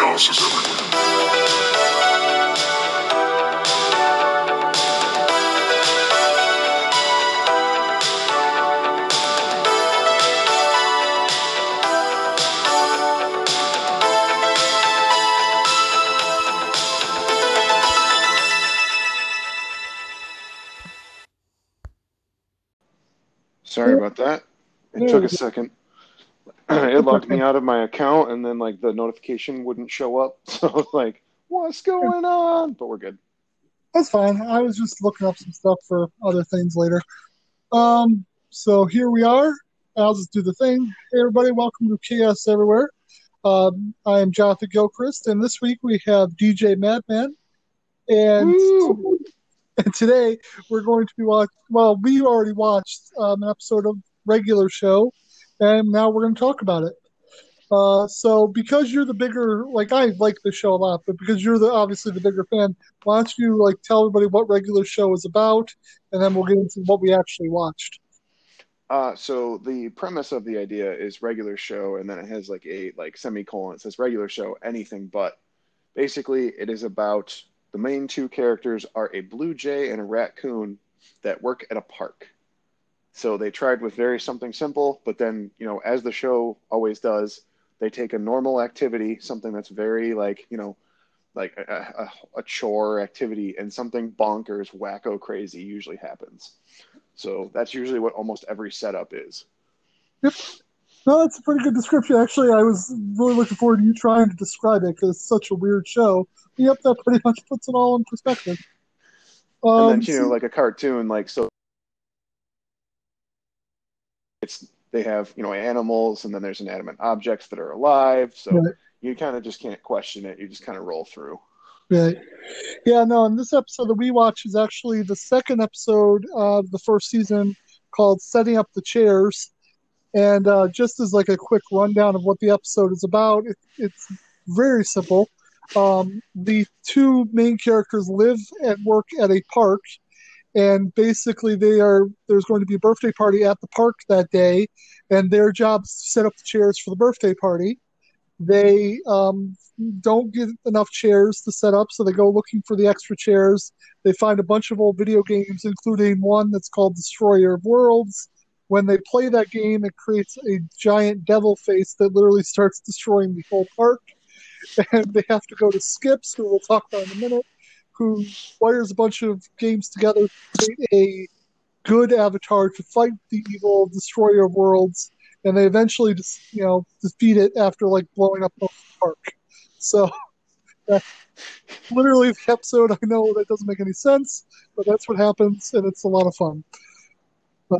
Chaos is everywhere. Sorry about that. It took a second. It logged me out of my account, and then like the notification wouldn't show up. So like, what's going on? But we're good. That's fine. I was just looking up some stuff for other things later. So here we are. I'll just do the thing. Hey everybody, welcome to Chaos Everywhere. I am Jonathan Gilchrist, and this week we have DJ Madman, and today we're going to be watching. Well, we already watched an episode of Regular Show. And now we're going to talk about it. So because you're the bigger, like I like the show a lot, but because you're the obviously the bigger fan, why don't you like tell everybody what Regular Show is about, and then we'll get into what we actually watched. So the premise of the idea is Regular Show, and then it has like a like semicolon. It says Regular Show, anything but. Basically, it is about the main two characters are a blue jay and a raccoon that work at a park. So they tried with very something simple, but then, you know, as the show always does, they take a normal activity, something that's very like, you know, like a chore activity, and something bonkers, wacko, crazy usually happens. So that's usually what almost every setup is. Yep. No, that's a pretty good description. Actually, I was really looking forward to you trying to describe it because it's such a weird show. Yep, that pretty much puts it all in perspective. And then, you know, like a cartoon, like, so it's they have, you know, animals, and then there's inanimate objects that are alive, so right. You kind of just can't question it. You just kind of roll through. Right. Yeah, no, and this episode that we watch is actually the second episode of the first season called Setting Up the Chairs. And just as like a quick rundown of what the episode is about, it's very simple. The two main characters live and work at a park. And basically, there's going to be a birthday party at the park that day, and their job is to set up the chairs for the birthday party. They don't get enough chairs to set up, so they go looking for the extra chairs. They find a bunch of old video games, including one that's called Destroyer of Worlds. When they play that game, it creates a giant devil face that literally starts destroying the whole park. And they have to go to Skips, who we'll talk about in a minute, who wires a bunch of games together to create a good avatar to fight the evil Destroyer of Worlds, and they eventually just, you know, defeat it after like blowing up the park. So that's literally the episode. I know that doesn't make any sense, but that's what happens, and it's a lot of fun. I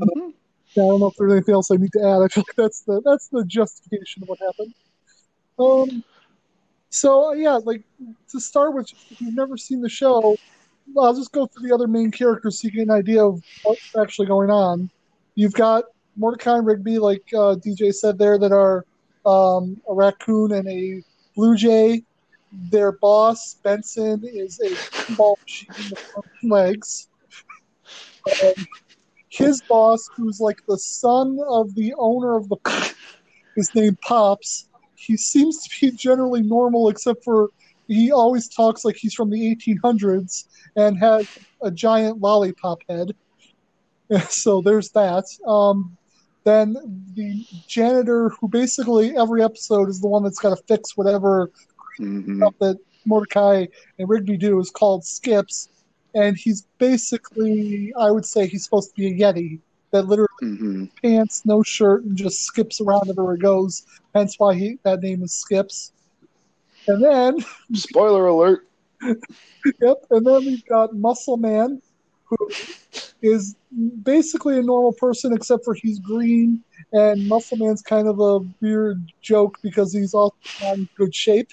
don't know if there's anything else I need to add. I feel like that's the justification of what happened. So, yeah, like, to start with, if you've never seen the show, I'll just go through the other main characters so you get an idea of what's actually going on. You've got Mordecai and Rigby, like DJ said there, that are a raccoon and a blue jay. Their boss, Benson, is a pinball machine with legs. His boss, who's like the son of the owner of the park, is named Pops. He seems to be generally normal, except for he always talks like he's from the 1800s and has a giant lollipop head. So there's that. Then the janitor, who basically every episode is the one that's got to fix whatever stuff that Mordecai and Rigby do, is called Skips. And he's basically, I would say he's supposed to be a Yeti that literally pants, no shirt, and just skips around everywhere he goes. Hence why that name is Skips. And then... spoiler alert. Yep. And then we've got Muscle Man, who is basically a normal person, except for he's green. And Muscle Man's kind of a weird joke because he's also not in good shape.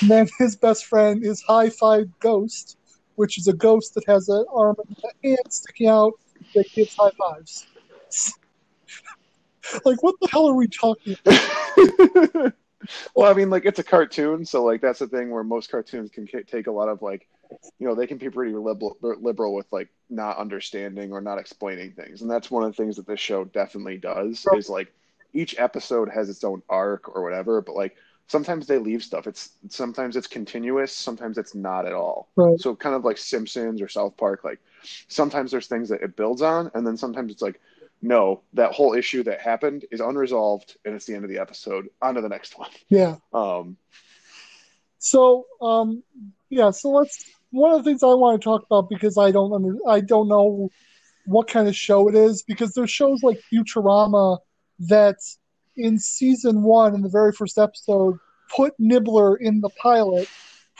And then his best friend is High Five Ghost, which is a ghost that has an arm and a hand sticking out that gives high fives. Like, what the hell are we talking about? Well, I mean, like, it's a cartoon, so, like, that's the thing where most cartoons can take a lot of, like, you know, they can be pretty liberal with, like, not understanding or not explaining things. And that's one of the things that this show definitely does, right. Is, like, each episode has its own arc or whatever, but, like, sometimes they leave stuff. Sometimes it's continuous, sometimes it's not at all. Right. So kind of like Simpsons or South Park, like sometimes there's things that it builds on, and then sometimes it's like, no, that whole issue that happened is unresolved, and it's the end of the episode. On to the next one. Yeah. So let's. One of the things I want to talk about, because I don't know what kind of show it is, because there's shows like Futurama that in season one, in the very first episode, put Nibbler in the pilot,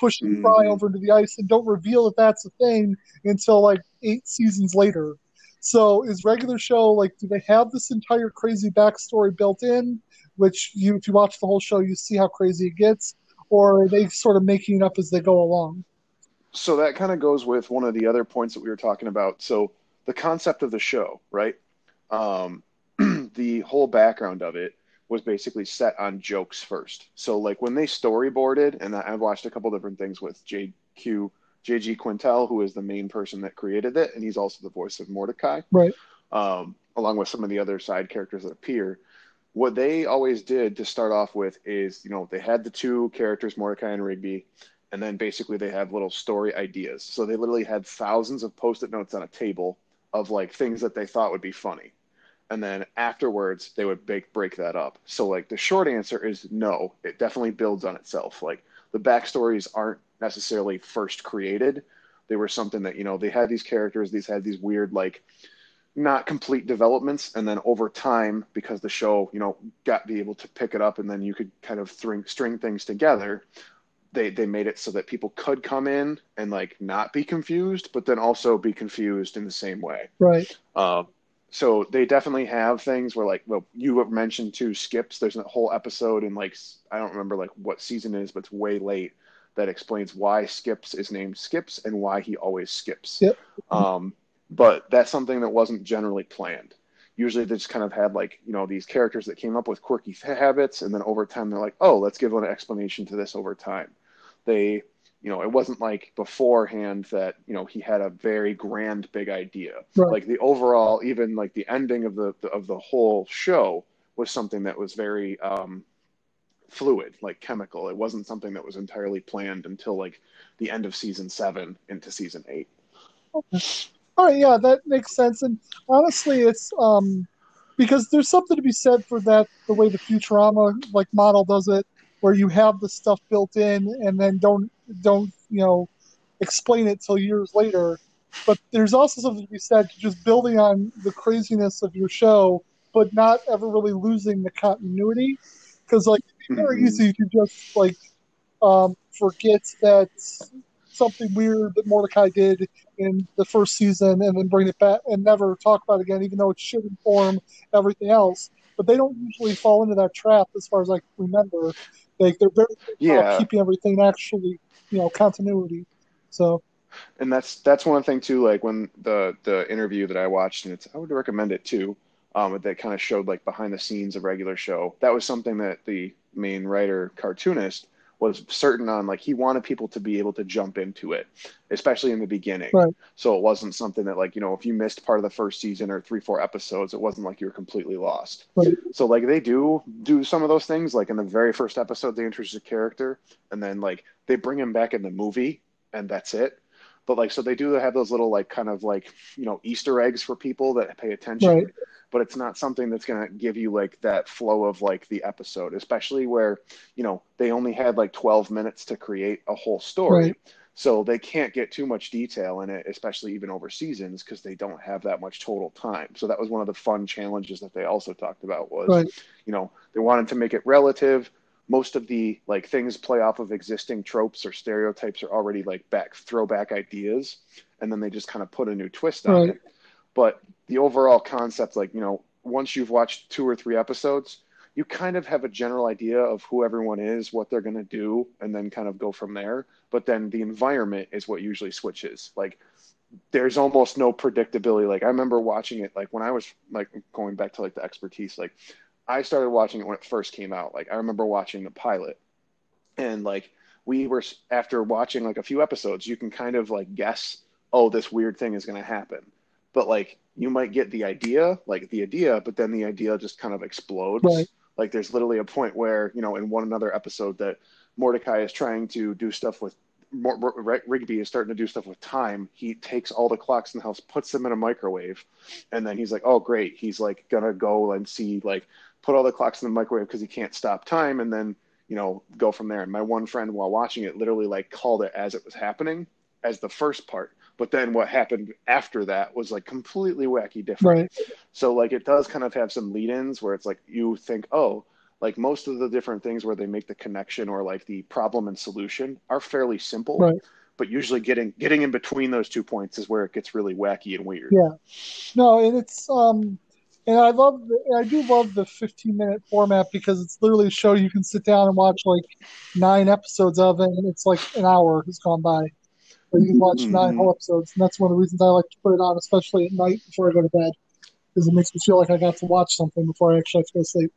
pushing Fry over to the ice, and don't reveal that that's a thing until like 8 seasons later. So is Regular Show, like, do they have this entire crazy backstory built in, which if you watch the whole show, you see how crazy it gets, or are they sort of making it up as they go along? So that kind of goes with one of the other points that we were talking about. So the concept of the show, right? The whole background of it was basically set on jokes first. So like when they storyboarded, and I've watched a couple different things with JG Quintel, who is the main person that created it, and he's also the voice of Mordecai, right? Along with some of the other side characters that appear. What they always did to start off with is, they had the two characters, Mordecai and Rigby, and then basically they had little story ideas. So they literally had thousands of Post-it notes on a table of like things that they thought would be funny. And then afterwards, they would break that up. So like the short answer is no, it definitely builds on itself. Like the backstories aren't necessarily first created. They were something that, they had these characters, these had these weird, like, not complete developments, and then over time, because the show, got to be able to pick it up, and then you could kind of string things together, they made it so that people could come in and like not be confused, but then also be confused in the same way, right? So they definitely have things where, like, well, you mentioned too, Skips, there's a whole episode in, like, I don't remember like what season it is, but it's way late, that explains why Skips is named Skips and why he always skips. Yep. But that's something that wasn't generally planned. Usually they just kind of had, like, these characters that came up with quirky habits, and then over time they're like, oh, let's give an explanation to this over time. They, it wasn't like beforehand that, he had a very grand big idea. Right. Like the overall, even like the ending of the whole show was something that was very fluid, like chemical. It wasn't something that was entirely planned until like the end of season 7 into season 8. Okay. All right, yeah, that makes sense. And honestly, it's because there's something to be said for that, the way the Futurama like model does it, where you have the stuff built in and then don't explain it till years later. But there's also something to be said to just building on the craziness of your show, but not ever really losing the continuity. Because, like, it'd be very easy to just, like, forget that something weird that Mordecai did in the first season and then bring it back and never talk about it again, even though it should inform everything else. But they don't usually fall into that trap, as far as I remember. Like, they're very good about keeping everything actually, continuity. So. And that's one thing, too, like, when the interview that I watched, and I would recommend it, too, that kind of showed like behind the scenes of Regular Show. That was something that the main writer cartoonist was certain on. Like, he wanted people to be able to jump into it, especially in the beginning. Right. So it wasn't something that, like, if you missed part of the first season or 3-4 episodes, it wasn't like you were completely lost. Right. So like they do some of those things. Like in the very first episode, they introduce a character, and then like they bring him back in the movie, and that's it. But like, so they do have those little, like, kind of like, Easter eggs for people that pay attention, right. But it's not something that's going to give you like that flow of like the episode, especially where, they only had like 12 minutes to create a whole story. Right. So they can't get too much detail in it, especially even over seasons, because they don't have that much total time. So that was one of the fun challenges that they also talked about was, right. They wanted to make it relative. Most of the like things play off of existing tropes or stereotypes or already like throwback ideas. And then they just kind of put a new twist on it. But the overall concept, like, once you've watched 2 or 3 episodes, you kind of have a general idea of who everyone is, what they're going to do, and then kind of go from there. But then the environment is what usually switches. Like, there's almost no predictability. Like, I remember watching it, like, when I was like going back to like the expertise, like, I started watching it when it first came out. Like, I remember watching the pilot, and like we were, after watching like a few episodes, you can kind of like guess, oh, this weird thing is going to happen. But like, you might get the idea, but then the idea just kind of explodes. Right. Like, there's literally a point where, you know, in one another episode that Mordecai is trying to do stuff with, Rigby is starting to do stuff with time. He takes all the clocks in the house, puts them in a microwave, and then he's like, oh, great. He's, like, gonna go and see, like, put all the clocks in the microwave because he can't stop time, and then, you know, go from there. And my one friend, while watching it, literally, like, called it as it was happening, as the first part. But then what happened after that was, like, completely wacky different. Right. So, like, it does kind of have some lead-ins where it's, like, you think, oh, like, most of the different things where they make the connection or, like, the problem and solution are fairly simple. Right. But usually getting in between those 2 points is where it gets really wacky and weird. Yeah. No, and it's and I do love the 15-minute format, because it's literally a show you can sit down and watch, like, 9 episodes of, and it's, like, an hour has gone by. You can watch 9 whole episodes, and that's one of the reasons I like to put it on, especially at night before I go to bed, because it makes me feel like I got to watch something before I actually have to go to sleep.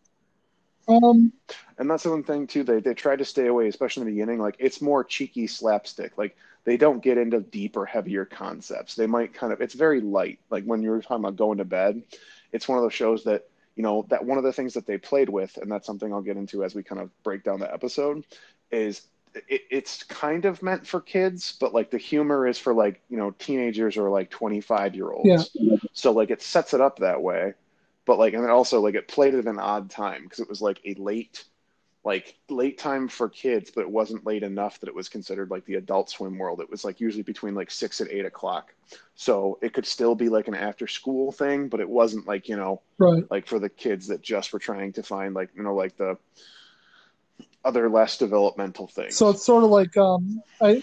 And that's the one thing, too. They try to stay away, especially in the beginning. Like, it's more cheeky slapstick. Like, they don't get into deeper, heavier concepts. They might kind of – it's very light. Like, when you were talking about going to bed, it's one of those shows that, you know, that one of the things that they played with, and that's something I'll get into as we kind of break down the episode, is – it's kind of meant for kids, but, like, the humor is for, like, you know, teenagers or, like, 25-year-olds. Yeah. So, like, it sets it up that way, but, like, and then also, like, it played at an odd time, because it was, like, a late time for kids, but it wasn't late enough that it was considered, like, the Adult Swim world. It was, like, usually between, like, 6 and 8 o'clock. So it could still be, like, an after school thing, but it wasn't, like, you know, right, like, for the kids that just were trying to find, like, you know, like, the other less developmental things. So it's sort of like, I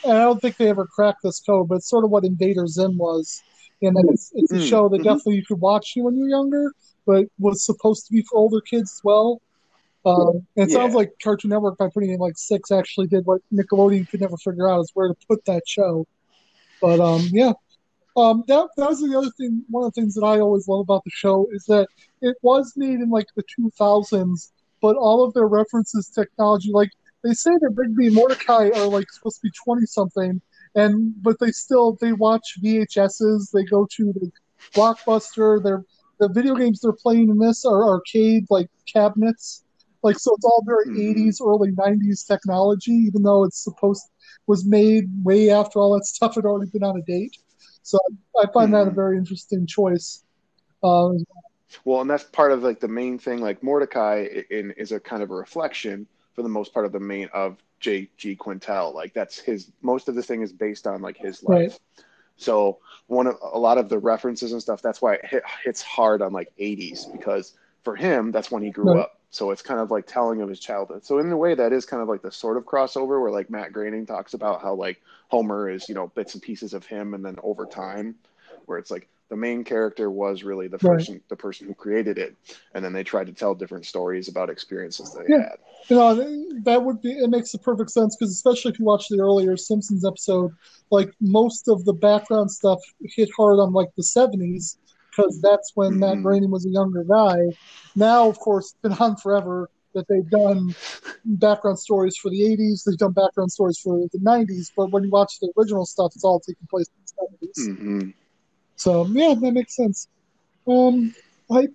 don't think they ever cracked this code, but it's sort of what Invader Zim was. And it's a show that definitely you could watch when you're younger, but was supposed to be for older kids as well. It sounds like Cartoon Network, by putting in, like, 6, actually did what Nickelodeon could never figure out, is where to put that show. But that was the other thing. One of the things that I always love about the show is that it was made in, like, the 2000s, but all of their references to technology, like, they say that Rigby and Mordecai are, like, supposed to be 20-something, but they watch VHSs, they go to the Blockbuster, the video games they're playing in this are arcade, like, cabinets. Like, so it's all very 80s, early 90s technology, even though it's was made way after all that stuff had already been out of date. So I find that a very interesting choice. Well, and that's part of, like, the main thing. Like, Mordecai is a kind of a reflection, for the most part, of JG Quintel. Like, that's most of the thing is based on, like, his life. Right. So a lot of the references and stuff, that's why it hits hard on, like, 80s, because for him, that's when he grew up. So it's kind of like telling of his childhood. So in a way, that is kind of like the sort of crossover where, like, Matt Groening talks about how, like, Homer is, you know, bits and pieces of him, and then over time, where it's like, the main character was really the person, the person who created it, and then they tried to tell different stories about experiences they had. You know, it makes the perfect sense, because especially if you watch the earlier Simpsons episode, like, most of the background stuff hit hard on, like, the 70s, because that's when Matt Groening was a younger guy. Now, of course, it's been on forever that they've done background stories for the 80s, they've done background stories for the 90s, but when you watch the original stuff, it's all taking place in the 70s. Mm-hmm. So, yeah, that makes sense. As far as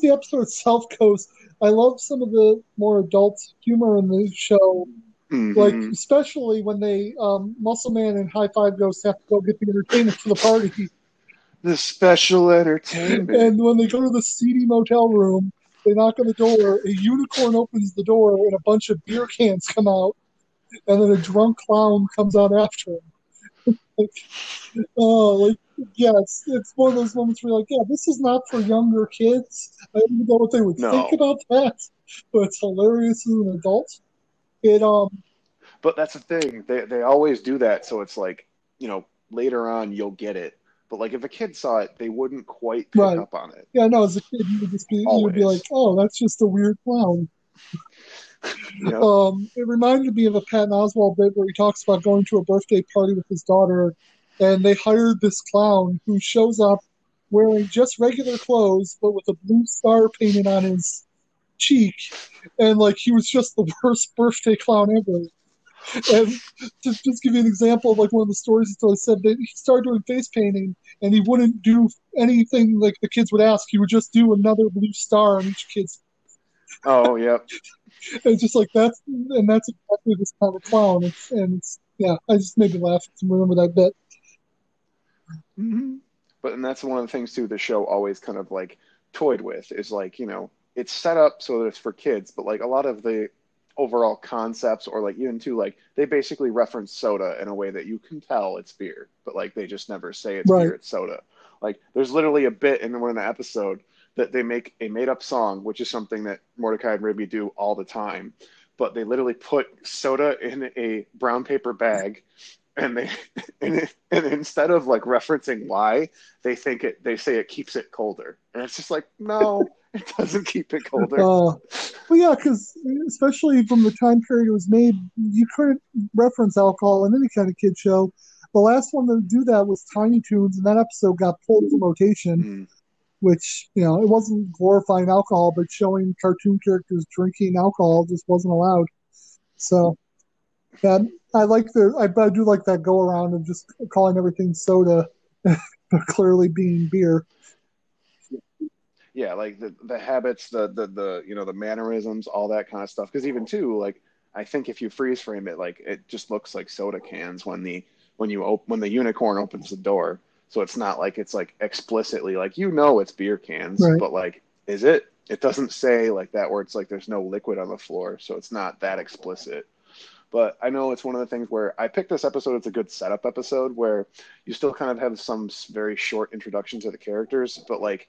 the episode itself goes, I love some of the more adult humor in the show. Mm-hmm. Like, especially when they, Muscle Man and High Five Ghost have to go get the entertainment for the party. The special entertainment. And when they go to the seedy motel room, they knock on the door, a unicorn opens the door, and a bunch of beer cans come out, and then a drunk clown comes out after him. It's one of those moments where you're like, yeah, this is not for younger kids. I don't even know what they would think about that, but it's hilarious as an adult. But that's the thing. They always do that, so it's like, you know, later on you'll get it. But, like, if a kid saw it, they wouldn't quite pick up on it. Yeah, no, as a kid you would be like, oh, that's just a weird clown. Yep. It reminded me of a Patton Oswalt bit where he talks about going to a birthday party with his daughter, and they hired this clown who shows up wearing just regular clothes, but with a blue star painted on his cheek, and, like, he was just the worst birthday clown ever. And to just give you an example of, like, one of the stories that I said, that he started doing face painting, and he wouldn't do anything like the kids would ask. He would just do another blue star on each kid's Oh, yep. It's just like that's exactly this kind of clown. Yeah, I just made me laugh to remember that bit. Mm-hmm. And that's one of the things too. The show always kind of like toyed with is like, you know, it's set up so that it's for kids, but like a lot of the overall concepts or like even too, like they basically reference soda in a way that you can tell it's beer, but like they just never say it's beer, it's soda. Like there's literally a bit in one of the episode that they make a made up song, which is something that Mordecai and Rigby do all the time, but they literally put soda in a brown paper bag. And instead of like referencing why, they say it keeps it colder, and it's just like, no, it doesn't keep it colder. Well, yeah, because especially from the time period it was made, you couldn't reference alcohol in any kind of kid show. The last one to do that was Tiny Toons, and that episode got pulled from rotation, which, you know, it wasn't glorifying alcohol, but showing cartoon characters drinking alcohol just wasn't allowed. So. Yeah, I do like that go around of just calling everything soda, but clearly being beer. Yeah, like the habits, the you know, the mannerisms, all that kind of stuff. Because even too, like I think if you freeze frame it, like it just looks like soda cans when the unicorn opens the door. So it's not like it's like explicitly like, you know, it's beer cans, but like is it? It doesn't say like that where it's like there's no liquid on the floor, so it's not that explicit. But I know it's one of the things where I picked this episode. It's a good setup episode where you still kind of have some very short introductions to the characters, but like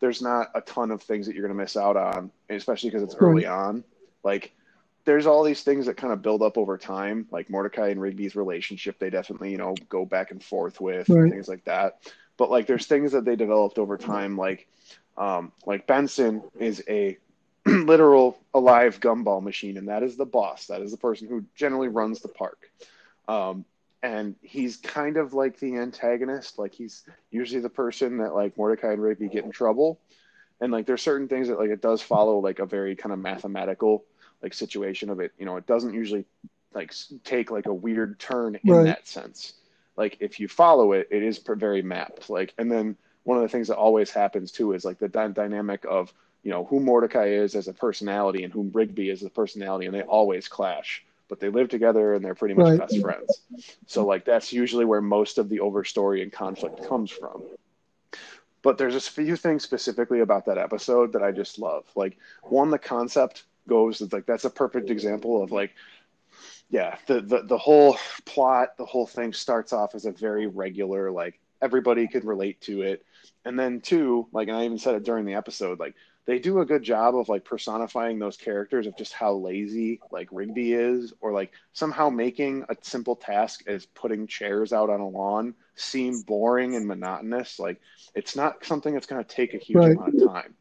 there's not a ton of things that you're going to miss out on, especially because it's early on. Like there's all these things that kind of build up over time, like Mordecai and Rigby's relationship. They definitely, you know, go back and forth with and things like that. But like there's things that they developed over time, like Benson is a literal alive gumball machine, and that is the boss. That is the person who generally runs the park, and he's kind of like the antagonist. Like he's usually the person that like Mordecai and Rigby get in trouble, and like there's certain things that like it does follow like a very kind of mathematical like situation of it. You know, it doesn't usually like take like a weird turn in that sense. Like if you follow it, it is very mapped. Like, and then one of the things that always happens too is like the dynamic of, you know, who Mordecai is as a personality and who Rigby is as a personality, and they always clash, but they live together and they're pretty much best friends. So like that's usually where most of the overstory and conflict comes from. But there's a few things specifically about that episode that I just love. Like one, the concept goes, it's like that's a perfect example of like, yeah, the whole plot, the whole thing starts off as a very regular, like everybody could relate to it. And then two, like, and I even said it during the episode, like they do a good job of like personifying those characters of just how lazy like Rigby is, or like somehow making a simple task as putting chairs out on a lawn seem boring and monotonous. Like it's not something that's going to take a huge amount of time.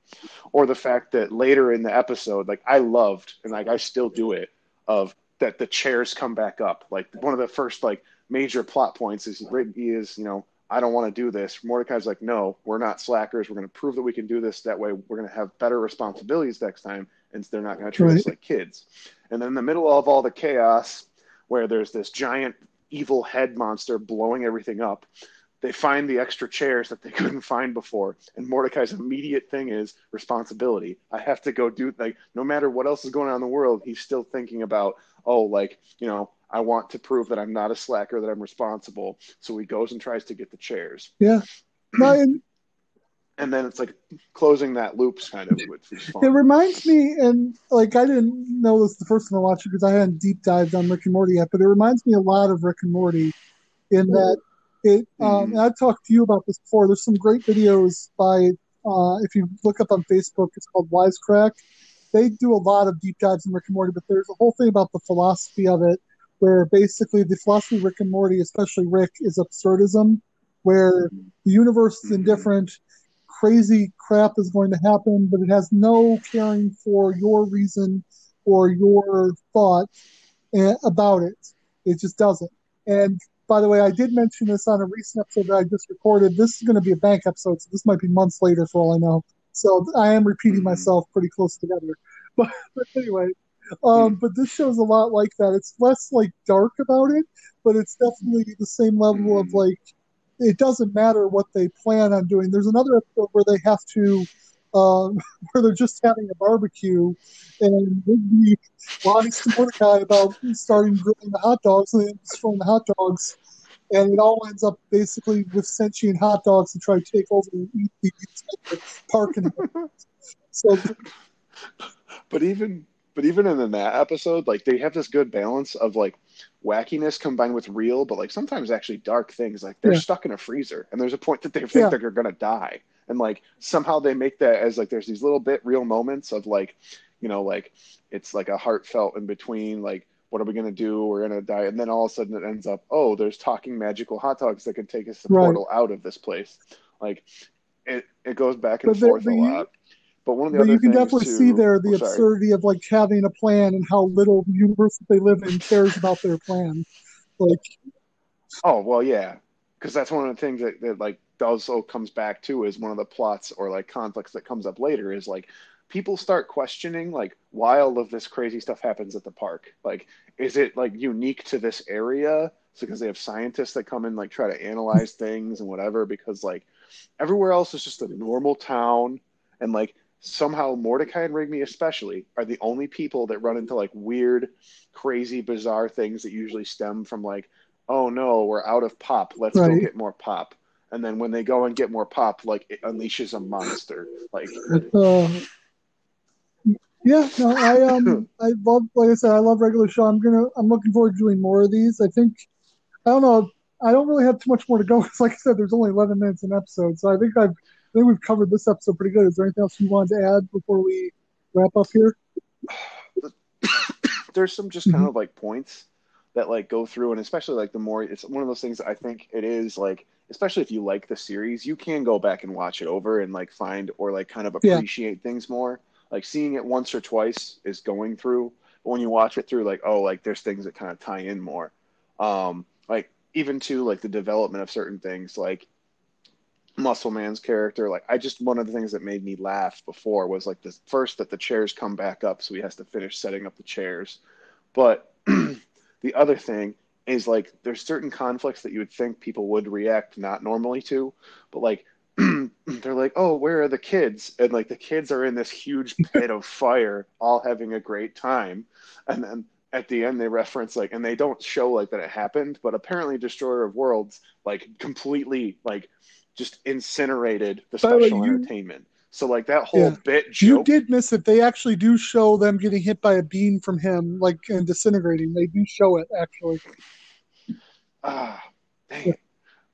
Or the fact that later in the episode, like I loved, and like I still do it, of that the chairs come back up. Like one of the first like major plot points is Rigby is, you know, I don't want to do this. Mordecai's like, no, we're not slackers. We're going to prove that we can do this. That way we're going to have better responsibilities next time, and they're not going to treat us like kids. And then in the middle of all the chaos where there's this giant evil head monster blowing everything up, they find the extra chairs that they couldn't find before. And Mordecai's immediate thing is responsibility. I have to go do, like, no matter what else is going on in the world, he's still thinking about, oh, like, you know, I want to prove that I'm not a slacker, that I'm responsible. So he goes and tries to get the chairs. Yeah. And then it's like closing that loops kind of. It reminds me, and like I didn't know this the first time I watched it because I hadn't deep dived on Rick and Morty yet, but it reminds me a lot of Rick and Morty in that it, and I've talked to you about this before. There's some great videos by, if you look up on Facebook, it's called Wisecrack. They do a lot of deep dives in Rick and Morty, but there's a whole thing about the philosophy of it, where basically the philosophy of Rick and Morty, especially Rick, is absurdism, where the universe is indifferent, crazy crap is going to happen, but it has no caring for your reason or your thought about it. It just doesn't. And by the way, I did mention this on a recent episode that I just recorded. This is going to be a bank episode, so this might be months later for all I know. So I am repeating myself pretty close together. But anyway... but this show's a lot like that. It's less like dark about it, but it's definitely the same level of like, it doesn't matter what they plan on doing. There's another episode where they have to where they're just having a barbecue, and Rigby lies to Mordecai about starting grilling the hot dogs, and then destroying the hot dogs, and it all ends up basically with sentient hot dogs to try to take over and eat the parking lot. So, but even in that episode, like, they have this good balance of like wackiness combined with real, but like sometimes actually dark things. Like, they're stuck in a freezer, and there's a point that they think they're gonna die. And like somehow they make that as like there's these little bit real moments of like, you know, like it's like a heartfelt in between, like, what are we gonna do? We're gonna die. And then all of a sudden it ends up, oh, there's talking magical hot dogs that can take us to the portal out of this place. Like it goes back and forth a lot. But one of the other things you can definitely see there the absurdity of like having a plan and how little the universe that they live in cares about their plan. Like, oh well, yeah, because that's one of the things that like also comes back to is one of the plots or like conflicts that comes up later is like people start questioning like why all of this crazy stuff happens at the park. Like, is it like unique to this area? So because they have scientists that come in like try to analyze things and whatever, because like everywhere else is just a normal town, and like somehow Mordecai and Rigby especially are the only people that run into like weird, crazy, bizarre things that usually stem from like, oh no, we're out of pop, let's go get more pop. And then when they go and get more pop, like, it unleashes a monster. Like, I love, like I said, I love Regular Show. I'm looking forward to doing more of these. I think, I don't know, I don't really have too much more to go, because like I said, there's only 11 minutes an episode. So I think we've covered this episode pretty good. Is there anything else you wanted to add before we wrap up here? There's some just kind of like points that like go through, and especially like the more, it's one of those things that I think it is like, especially if you like the series, you can go back and watch it over and like find or like kind of appreciate things more. Like seeing it once or twice is going through, but when you watch it through, like, oh, like there's things that kind of tie in more. Like even to like the development of certain things, like Muscle Man's character. Like, I just, one of the things that made me laugh before was like the first that the chairs come back up, so he has to finish setting up the chairs. But the other thing is like there's certain conflicts that you would think people would react not normally to, but like they're like, oh, where are the kids? And like the kids are in this huge pit of fire, all having a great time. And then at the end they reference like, and they don't show like that it happened, but apparently Destroyer of Worlds like completely like just incinerated the special entertainment. So like that whole bit joke, you did miss it. They actually do show them getting hit by a beam from him, like, and disintegrating. They do show it actually. Dang.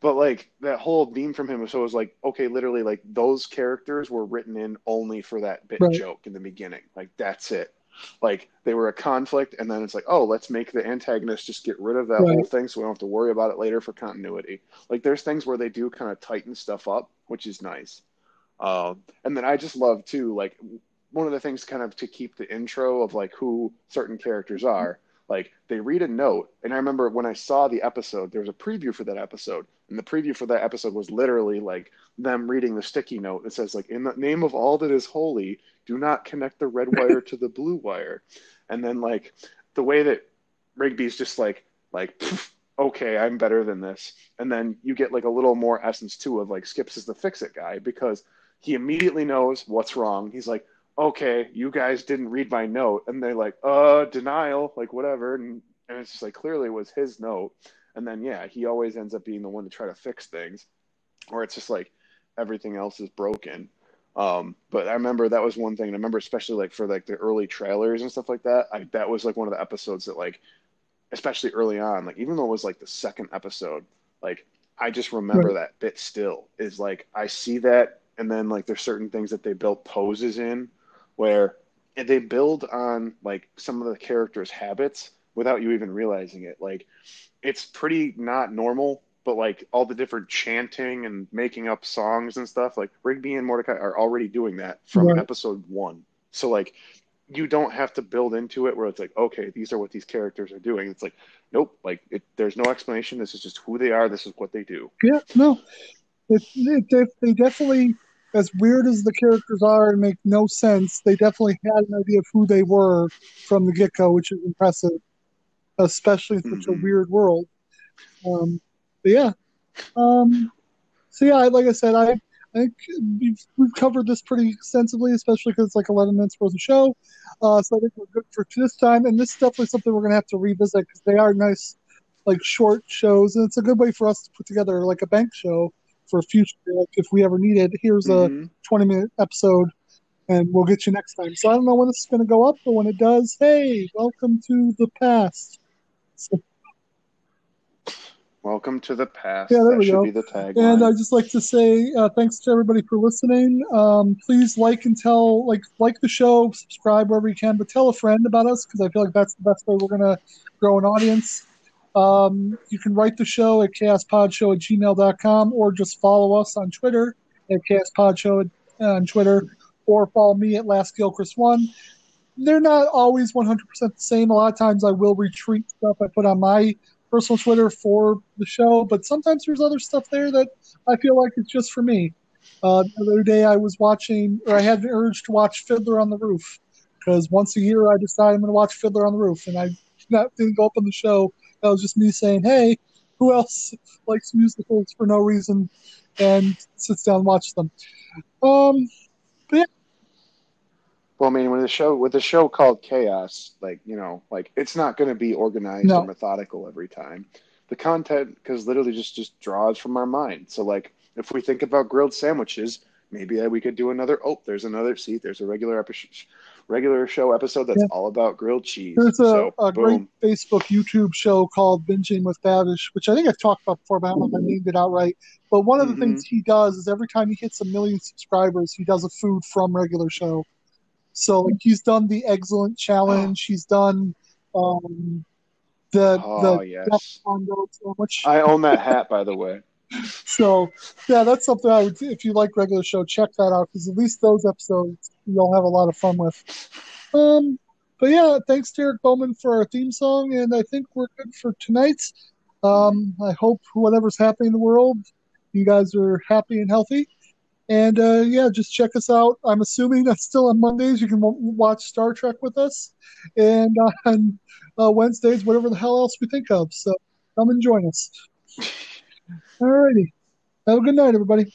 But like that whole beam from him, so it was like, okay, literally like those characters were written in only for that bit joke in the beginning. Like, that's it. Like, they were a conflict, and then it's like, oh, let's make the antagonist just get rid of that whole thing so we don't have to worry about it later for continuity. Like, there's things where they do kind of tighten stuff up, which is nice. And then I just love, too, like, one of the things kind of to keep the intro of, like, who certain characters are. Like, they read a note, and I remember when I saw the episode, there was a preview for that episode, and the preview for that episode was literally, like, them reading the sticky note that says, like, in the name of all that is holy, do not connect the red wire to the blue wire. And then, like, the way that Rigby's just like, okay, I'm better than this. And then you get, like, a little more essence, too, of, like, Skips is the fix-it guy, because he immediately knows what's wrong. He's like, okay, you guys didn't read my note. And they're like, denial, like, whatever. And it's just like, clearly it was his note. And then, yeah, he always ends up being the one to try to fix things, or it's just like everything else is broken. But I remember that was one thing. And I remember especially like for like the early trailers and stuff like that, that was like one of the episodes that like, especially early on, like even though it was like the second episode, like I just remember that bit still is like, I see that. And then like there's certain things that they built poses in, where they build on like some of the characters' habits without you even realizing it. Like, it's pretty not normal, but like all the different chanting and making up songs and stuff, like Rigby and Mordecai are already doing that from episode one. So like you don't have to build into it where it's like, okay, these are what these characters are doing. It's like, nope, like there's no explanation. This is just who they are. This is what they do. Yeah, no, they definitely, as weird as the characters are and make no sense, they definitely had an idea of who they were from the get-go, which is impressive, especially in such a weird world. But yeah. So yeah, like I said, I think we've covered this pretty extensively, especially because it's like 11 minutes worth of show. So I think we're good for this time. And this is definitely something we're going to have to revisit because they are nice, like short shows. And it's a good way for us to put together like a bank show for future. Like if we ever need it, here's a 20-minute episode and we'll get you next time. So I don't know when this is going to go up, but when it does, hey, welcome to the past. So, welcome to the past. Yeah, there we go. That should be the tagline. And I'd just like to say thanks to everybody for listening. Please like the show, subscribe wherever you can, but tell a friend about us because I feel like that's the best way we're going to grow an audience. You can write the show at chaospodshow@gmail.com or just follow us on Twitter at chaospodshow on Twitter or follow me at lastgilchrist1. They're not always 100% the same. A lot of times I will retweet stuff I put on my personal Twitter for the show, but sometimes there's other stuff there that I feel like it's just for me. The other day I was watching, or I had the urge to watch Fiddler on the Roof because once a year I decide I'm going to watch Fiddler on the Roof, and I didn't go up on the show. That was just me saying, hey, who else likes musicals for no reason and sits down and watches them? But yeah. Well, I mean, with a show called Chaos, it's not going to be organized or methodical every time. The content, because literally just draws from our mind. So, if we think about grilled sandwiches, maybe we could do another. Oh, there's another. See, there's a regular show episode that's all about grilled cheese. There's a great Facebook, YouTube show called Binging with Babish, which I think I've talked about before, but I don't know if I named it outright. But one of the things he does is every time he hits 1 million subscribers, he does a food from Regular Show. So he's done the Excellent Challenge. He's done the I own that hat, by the way. So yeah, that's something I would. If you like Regular Show, check that out because at least those episodes you'll have a lot of fun with. But yeah, thanks to Eric Bowman for our theme song, and I think we're good for tonight. I hope whatever's happening in the world, you guys are happy and healthy. And just check us out. I'm assuming that's still on Mondays. You can watch Star Trek with us. And on Wednesdays, whatever the hell else we think of. So come and join us. All righty. Have a good night, everybody.